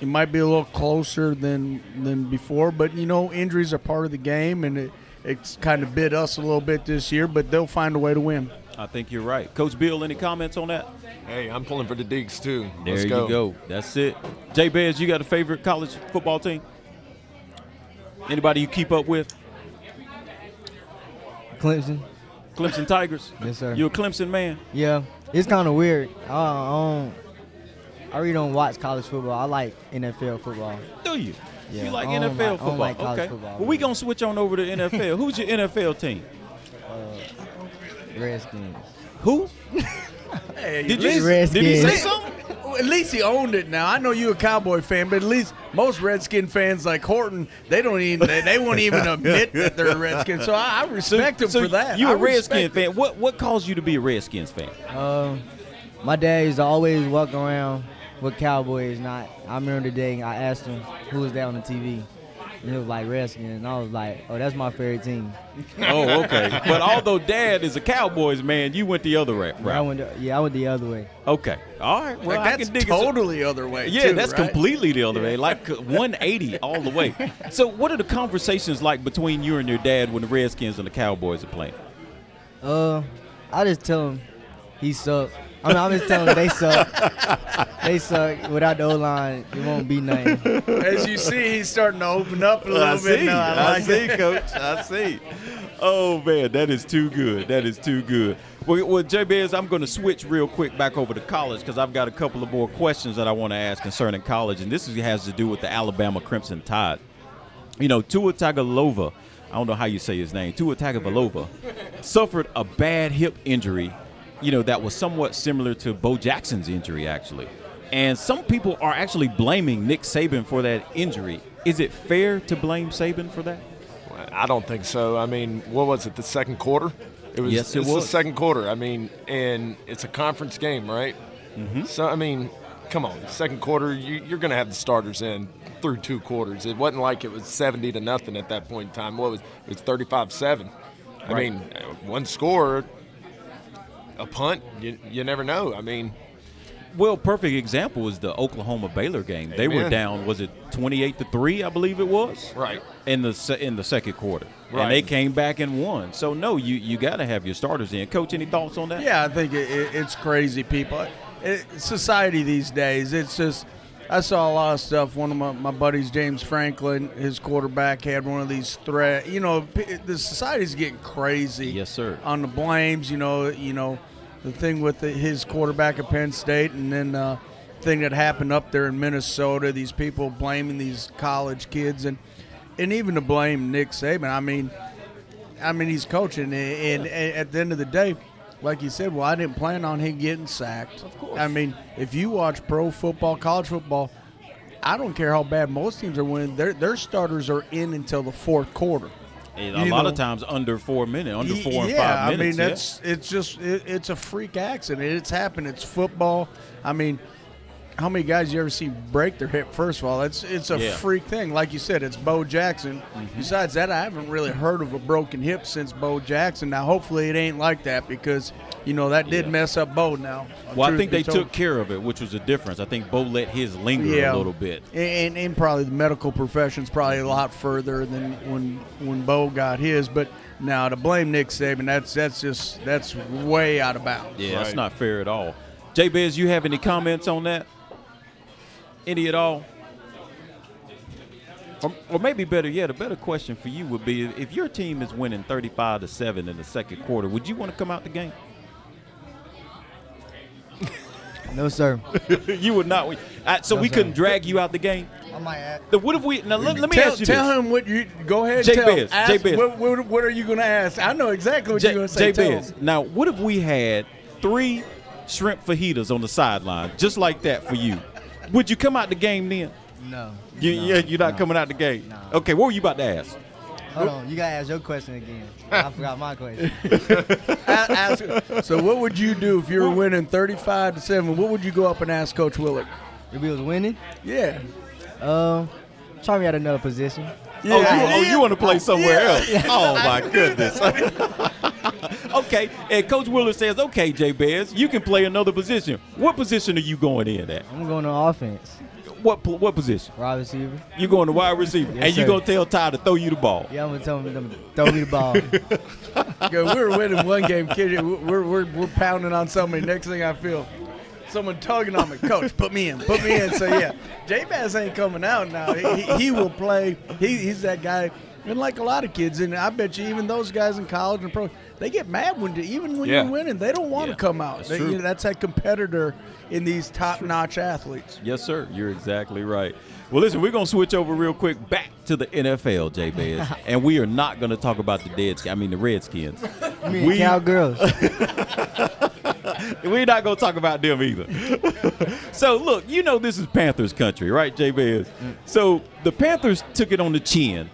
it might be a little closer than than before. But, you know, injuries are part of the game, and it, it's kind of bit us a little bit this year, but they'll find a way to win. I think you're right. Coach Bill, any comments on that? Hey, I'm pulling for the Deeks, too. There Let's go. you go. That's it. Jabez, you got a favorite college football team? Anybody you keep up with? Clemson. Clemson Tigers. Yes, sir. You're a Clemson man. Yeah. It's kind of weird. I don't, I really don't watch college football. I like N F L football. Do you? Yeah. You like N F L like, football? Like okay. Football, well, we're going to switch on over to N F L. Who's your N F L team? Uh, Redskins. Who? Hey, did, you, Redskins. did you say something? At least he owned it now. I know you're a Cowboy fan, but at least most Redskin fans like Horton, they don't even they, they won't even admit that they're Redskins. So I, I respect so, them so for that. You a Redskin fan. What what caused you to be a Redskins fan? Um, my dad used to always walk around what cowboy is not. I remember the day I asked him who was that on the T V. And it was like Redskins, and I was like, oh, that's my favorite team. Oh, okay. But although Dad is a Cowboys man, you went the other way, right? I went the, yeah, I went the other way. Okay. All right. Well, like that's I can dig totally the other way, Yeah, too, that's right? completely the other yeah. way, like one eighty all the way. So what are the conversations like between you and your dad when the Redskins and the Cowboys are playing? Uh, I just tell him he sucks. I mean, I'm just telling them they suck. They suck. Without the O-line, it won't be nothing. As you see, he's starting to open up a little I bit. See, now. I, I like see, it. Coach. I see. Oh, man, that is too good. That is too good. Well, well Jabez, I'm going to switch real quick back over to college because I've got a couple of more questions that I want to ask concerning college, and this has to do with the Alabama Crimson Tide. You know, Tua Tagovailoa, I don't know how you say his name, Tua Tagovailoa, suffered a bad hip injury, you know, that was somewhat similar to Bo Jackson's injury, actually. And some people are actually blaming Nick Saban for that injury. Is it fair to blame Saban for that? Well, I don't think so. I mean, what was it, the second quarter? It was, yes, it was. It was the second quarter. I mean, and it's a conference game, right? Mm-hmm. So, I mean, come on, second quarter, you, you're going to have the starters in through two quarters. It wasn't like it was seventy to nothing at that point in time. What was it was thirty-five seven. Right. I mean, one score – a punt, you, you never know. I mean, well, perfect example is the Oklahoma Baylor game. Amen. They were down, was it twenty-eight to three, I believe it was? Right. In the in the second quarter. Right. And they came back and won. So, no, you, you got to have your starters in. Coach, any thoughts on that? Yeah, I think it, it, it's crazy, people. It, society these days, it's just, I saw a lot of stuff. One of my, my buddies, James Franklin, his quarterback, had one of these threats. You know, the society's getting crazy. Yes, sir. On the blames, you know, you know, the thing with the, his quarterback at Penn State, and then the uh, thing that happened up there in Minnesota, these people blaming these college kids, and and even to blame Nick Saban. I mean, I mean, he's coaching, and, and, and at the end of the day, like you said, well, I didn't plan on him getting sacked. Of course. I mean, if you watch pro football, college football, I don't care how bad most teams are winning. Their their starters are in until the fourth quarter. And a you lot know, of times under four minutes, under four yeah, and five minutes. I mean, yeah. that's it's just it, it's a freak accident. It's happened. It's football. I mean, how many guys you ever see break their hip? First of all, it's it's a yeah. freak thing. Like you said, it's Bo Jackson. Mm-hmm. Besides that, I haven't really heard of a broken hip since Bo Jackson. Now, hopefully, it ain't like that because you know that did yeah. mess up Bo. Now, well, I think they told. took care of it, which was the difference. I think Bo let his linger yeah. a little bit, and, and and probably the medical profession's probably a lot further than when when Bo got his, but. Now, to blame Nick Saban, that's that's just that's way out of bounds. Yeah, right. That's not fair at all. Jabez, you have any comments on that? Any at all? Or, or maybe better yet, a better question for you would be, if your team is winning thirty-five to seven in the second quarter, would you want to come out the game? No, sir. You would not. I, so no, we sir. couldn't drag you out the game? I might ask. So what if we – now let, let me tell, ask you Tell this. him what you – go ahead and Jay tell Bez, ask, Jay Bez. What, what, what are you going to ask? I know exactly what Jay, you're going to say. Jay Bez, now what if we had three shrimp fajitas on the sideline, just like that for you? Would you come out the game then? No. You, no yeah, you're not no, coming out the game? No. Okay, what were you about to ask? Hold on, you got to ask your question again. I forgot my question. ask, so what would you do if you were winning thirty-five to seven? What would you go up and ask Coach Willard? If he was winning? Yeah. Um, uh, try me out another position. Yeah. Oh, you, oh, you want to play somewhere yeah. else? Yeah. Oh, my goodness. Okay, and Coach Willard says, okay, Jabez, you can play another position. What position are you going in at? I'm going to offense. What what position? Wide receiver. You're going to wide receiver. Yes, and you're going to tell Ty to throw you the ball. Yeah, I'm going to tell him to throw me the ball. We're winning one game, kid. We're, we're, we're pounding on somebody. Next thing I feel, someone tugging on me. Coach, put me in. Put me in. So, yeah, Jabez ain't coming out now. He, he, he will play. He, he's that guy. And like a lot of kids, and I bet you even those guys in college and pro, they get mad when even when yeah. you're winning, they don't want yeah. to come out. That's, they, you know, that's that competitor in these top-notch athletes. Yes, sir. You're exactly right. Well, listen, we're going to switch over real quick back to the N F L, Jabez, and we are not going to talk about the dead. I mean the Redskins. I mean, we Cowgirls. We're not going to talk about them either. So, look, you know this is Panthers country, right, Jabez? Mm. So the Panthers took it on the chin.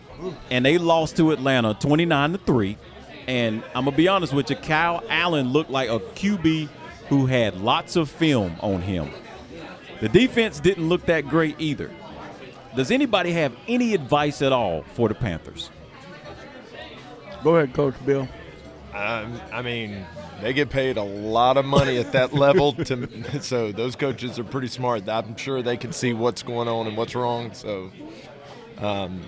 And they lost to Atlanta twenty-nine to three. And I'm going to be honest with you, Kyle Allen looked like a Q B who had lots of film on him. The defense didn't look that great either. Does anybody have any advice at all for the Panthers? Go ahead, Coach Bill. Um, I mean, they get paid a lot of money at that level, to, so those coaches are pretty smart. I'm sure they can see what's going on and what's wrong. So um,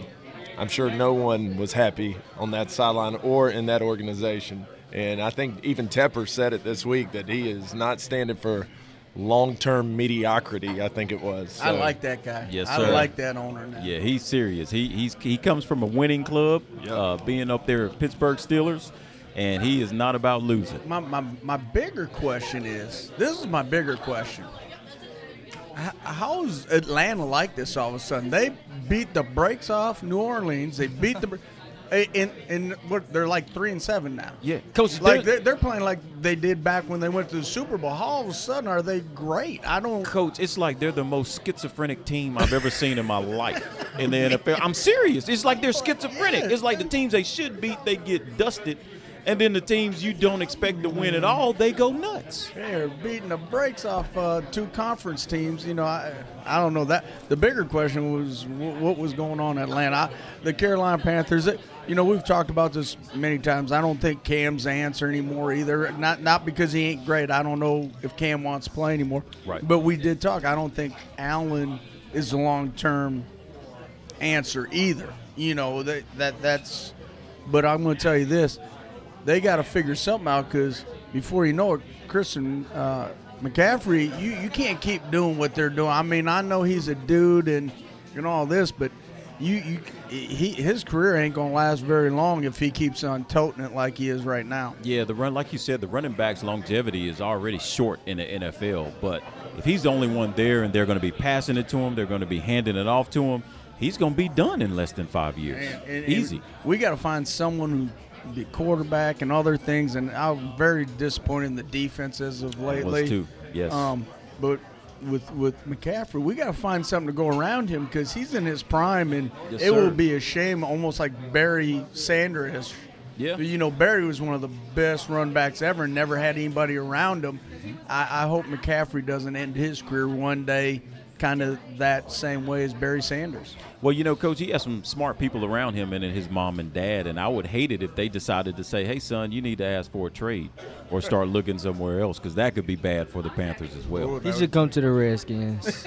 I'm sure no one was happy on that sideline or in that organization. And I think even Tepper said it this week that he is not standing for long-term mediocrity, I think it was. So. I like that guy. Yes, sir. I like that owner now. Yeah, he's serious. He he's he comes from a winning club, yep. uh, being up there at Pittsburgh Steelers. And he is not about losing. My, my my bigger question is, this is my bigger question. How is Atlanta like this all of a sudden? They beat the brakes off New Orleans. They beat the – and, and what, they're like three and seven now. Yeah. Coach, like they're, they're playing like they did back when they went to the Super Bowl. How all of a sudden are they great? I don't – Coach, it's like they're the most schizophrenic team I've ever seen in my life in the N F L. I'm serious. It's like they're schizophrenic. Yeah. It's like the teams they should beat, they get dusted. And then the teams you don't expect to win at all, they go nuts. They're beating the brakes off uh, two conference teams. You know, I I don't know that. The bigger question was w- what was going on in Atlanta. I, the Carolina Panthers, it, you know, we've talked about this many times. I don't think Cam's the answer anymore either. Not not because he ain't great. I don't know if Cam wants to play anymore. Right. But we did talk. I don't think Allen is the long-term answer either. You know, that, that that's – but I'm going to tell you this. They got to figure something out because before you know it, Christian uh, McCaffrey, you, you can't keep doing what they're doing. I mean, I know he's a dude and and all this, but you, you he his career ain't gonna last very long if he keeps on toting it like he is right now. Yeah, the run, like you said, the running back's longevity is already short in the N F L. But if he's the only one there and they're going to be passing it to him, they're going to be handing it off to him, he's going to be done in less than five years. And, and, Easy. And we got to find someone who. The quarterback and other things, and I'm very disappointed in the defense as of lately. I was too, yes. Um, but with with McCaffrey, we got to find something to go around him because he's in his prime, and yes, it sir. will be a shame, almost like Barry Sanders. Yeah. You know, Barry was one of the best run backs ever and never had anybody around him. Mm-hmm. I, I hope McCaffrey doesn't end his career one day kind of that same way as Barry Sanders. Well, you know, Coach, he has some smart people around him and his mom and dad, and I would hate it if they decided to say, hey, son, you need to ask for a trade or start looking somewhere else because that could be bad for the Panthers as well. He should come to the Redskins.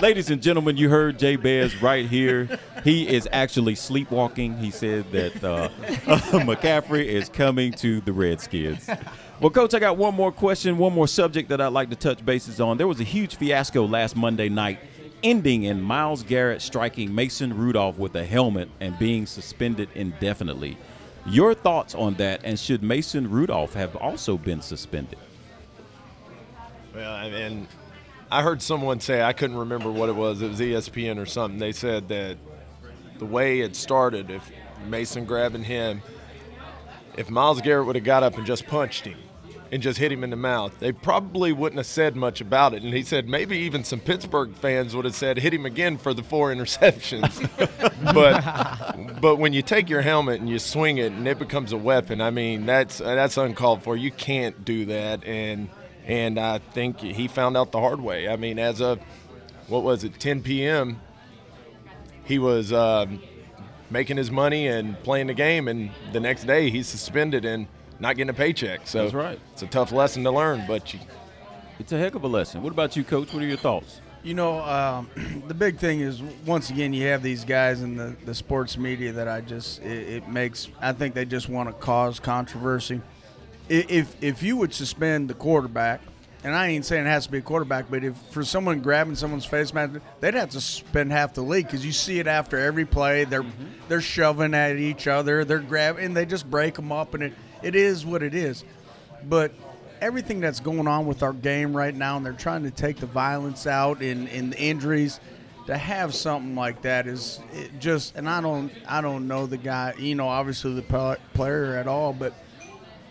Ladies and gentlemen, you heard Jabez right here. He is actually sleepwalking. He said that uh, McCaffrey is coming to the Redskins. Well, Coach, I got one more question, one more subject that I'd like to touch bases on. There was a huge fiasco last Monday night, ending in Myles Garrett striking Mason Rudolph with a helmet and being suspended indefinitely. Your thoughts on that, and should Mason Rudolph have also been suspended? Well, I mean, I heard someone say, I couldn't remember what it was, it was E S P N or something. They said that the way it started, if Mason grabbing him, if Myles Garrett would have got up and just punched him and just hit him in the mouth, they probably wouldn't have said much about it. And he said maybe even some Pittsburgh fans would have said, hit him again for the four interceptions. but but when you take your helmet and you swing it and it becomes a weapon, I mean, that's that's uncalled for. You can't do that. And, and I think he found out the hard way. I mean, as of, what was it, ten p.m., he was um, – making his money and playing the game, and the next day he's suspended and not getting a paycheck. So that's right. It's a tough lesson to learn, but you... it's a heck of a lesson. What about you, Coach? What are your thoughts? You know, um, the big thing is, once again, you have these guys in the, the sports media that I just it, it makes – I think they just want to cause controversy. If, if you would suspend the quarterback, and I ain't saying it has to be a quarterback, but if for someone grabbing someone's face mask, they'd have to spend half the league because you see it after every play. They're mm-hmm. they're shoving at each other. They're grabbing, and they just break them up, and it, it is what it is. But everything that's going on with our game right now, and they're trying to take the violence out and, and the injuries, to have something like that is it just – and I don't, I don't know the guy, you know, obviously the player at all, but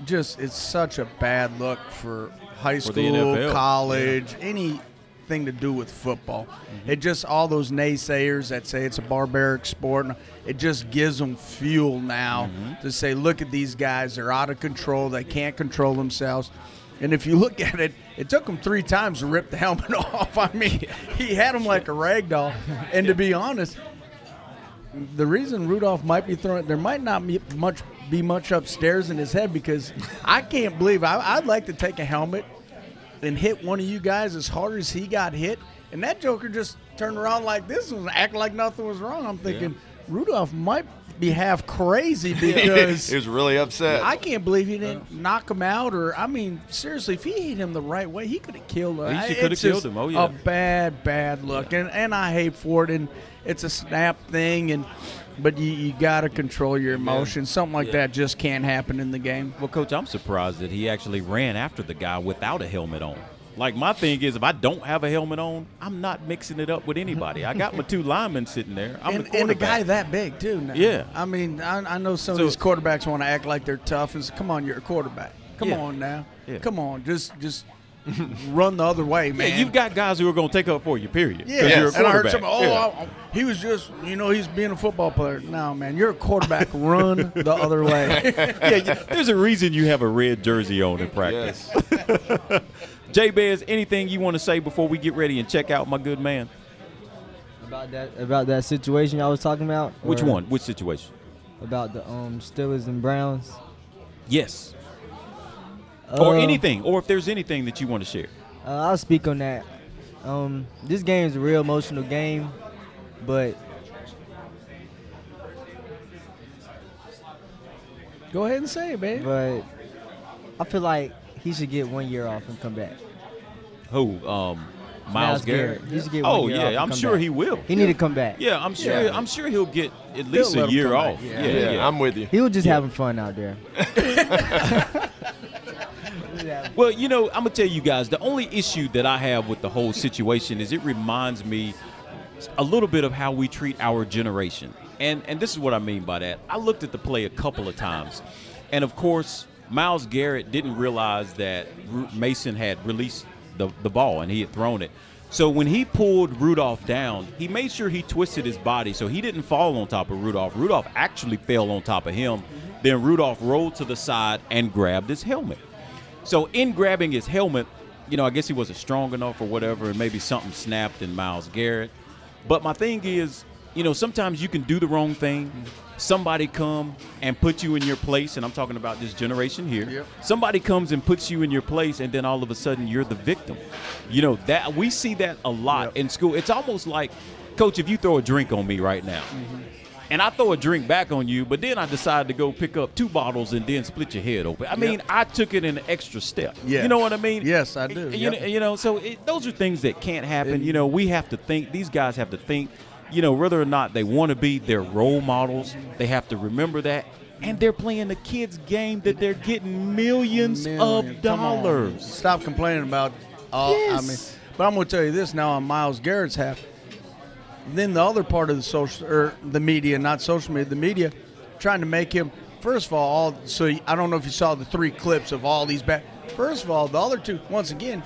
just it's such a bad look for – high school, college, yeah. anything to do with football. Mm-hmm. It just, all those naysayers that say it's a barbaric sport, it just gives them fuel now mm-hmm. to say, look at these guys, they're out of control, they can't control themselves. And if you look at it, It took him three times to rip the helmet off. I mean, he had him like a rag doll. And to be honest, the reason Rudolph might be throwing, there might not be much, be much upstairs in his head, because I can't believe I, I'd like to take a helmet and hit one of you guys as hard as he got hit. And that joker just turned around like this and acting like nothing was wrong. I'm thinking, yeah. Rudolph might be half crazy because he was really upset. I can't believe he didn't yeah. knock him out, or I mean, seriously, if he hit him the right way, he could have killed him. He could have killed him. Oh yeah, a bad, bad look, yeah. and and I hate for it. And it's a snap thing, and but you, you got to control your emotions. Yeah. Something like yeah. that just can't happen in the game. Well, Coach, I'm surprised that he actually ran after the guy without a helmet on. Like, my thing is, if I don't have a helmet on, I'm not mixing it up with anybody. I got my two linemen sitting there. I'm and, the and a guy that big, too. Now. Yeah. I mean, I, I know some so, of these quarterbacks want to act like they're tough. It's, come on, you're a quarterback. Come yeah. on now. Yeah. Come on. Just just run the other way, man. Yeah, you've got guys who are going to take up for you, period. Yeah. Yes. You're a quarterback. And I heard somebody, oh, yeah. I, he was just, you know, he's being a football player. No, man, you're a quarterback. Run the other way. yeah, there's a reason you have a red jersey on in practice. Yes. Jabez, anything you want to say before we get ready and check out my good man? About that about that situation I was talking about? Which one? Which situation? About the um, Steelers and Browns? Yes. Uh, or anything, or if there's anything that you want to share. Uh, I'll speak on that. Um, this game is a real emotional game, but... Go ahead and say it, baby. But I feel like he should get one year off and come back. Who? Um, Myles Garrett. Garrett. He should get oh, one year yeah, off. Oh yeah, I'm sure back. he will. He yeah. need to come back. Yeah, I'm sure. Yeah. I'm sure he'll get at least he'll a year off. Yeah. Yeah, yeah, yeah, I'm with you. He was just yeah. having fun out there. Well, you know, I'm gonna tell you guys, the only issue that I have with the whole situation is it reminds me a little bit of how we treat our generation, and and this is what I mean by that. I looked at the play a couple of times, and of course, Myles Garrett didn't realize that Mason had released the, the ball and he had thrown it. So when he pulled Rudolph down, he made sure he twisted his body so he didn't fall on top of Rudolph. Rudolph actually fell on top of him. Then Rudolph rolled to the side and grabbed his helmet. So in grabbing his helmet, you know, I guess he wasn't strong enough or whatever, and maybe something snapped in Myles Garrett. But my thing is, you know, sometimes you can do the wrong thing. Somebody come and put you in your place, and I'm talking about this generation here. Yep. Somebody comes and puts you in your place, and then all of a sudden you're the victim. You know, that we see that a lot yep. in school. It's almost like, Coach, if you throw a drink on me right now, mm-hmm. and I throw a drink back on you, but then I decide to go pick up two bottles and then split your head open. I mean, yep. I took it an extra step. Yes. You know what I mean? Yes, I do. You, yep. know, you know, so it, those are things that can't happen. It, you know, we have to think. These guys have to think. You know, whether or not they want to be their role models, they have to remember that. And they're playing the kids' game that they're getting millions Million. of dollars. Stop complaining about all. Yes. I mean, but I'm going to tell you this now on Myles Garrett's half. Then the other part of the social or the media, not social media, the media trying to make him. First of all, all so I don't know if you saw the three clips of all these back. First of all, the other two, once again,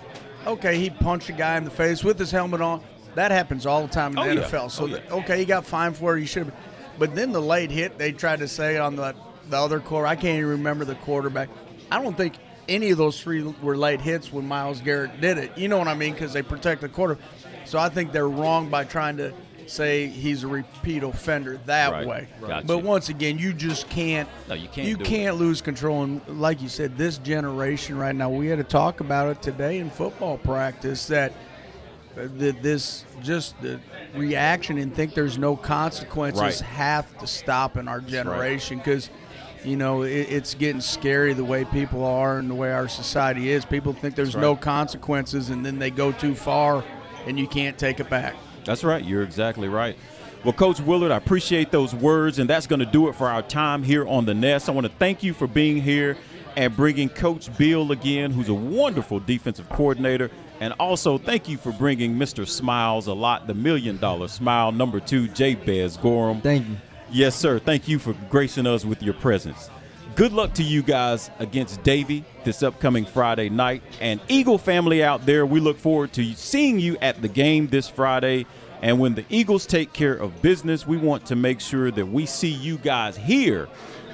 okay, he punched a guy in the face with his helmet on. That happens all the time in oh, the N F L. Yeah. So, oh, yeah. the, okay, he got fined for it. He should have. But then the late hit, they tried to say on the the other quarter. I can't even remember the quarterback. I don't think any of those three were late hits when Myles Garrett did it. You know what I mean? Because they protect the quarterback. So I think they're wrong by trying to say he's a repeat offender that right. way. Right. But once again, you just can't. No, you can't. You can't it. lose control. And like you said, this generation right now. We had to talk about it today in football practice that. This just the reaction and think there's no consequences right. have to stop in our generation because, right. you know, it, it's getting scary the way people are and the way our society is. People think there's right. no consequences, and then they go too far, and you can't take it back. That's right. You're exactly right. Well, Coach Willard, I appreciate those words, and that's going to do it for our time here on The Nest. I want to thank you for being here and bringing Coach Bill again, who's a wonderful defensive coordinator. And also, thank you for bringing Mister Smiles a lot, the Million Dollar Smile, number two, Jabez Gorham. Thank you. Yes, sir. Thank you for gracing us with your presence. Good luck to you guys against Davie this upcoming Friday night. And Eagle family out there, we look forward to seeing you at the game this Friday. And when the Eagles take care of business, we want to make sure that we see you guys here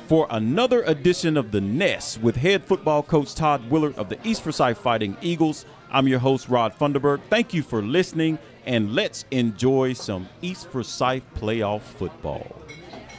for another edition of The Nest with head football coach Todd Willard of the East Forsyth Fighting Eagles. I'm your host, Rod Funderburg. Thank you for listening, and let's enjoy some East Forsyth playoff football.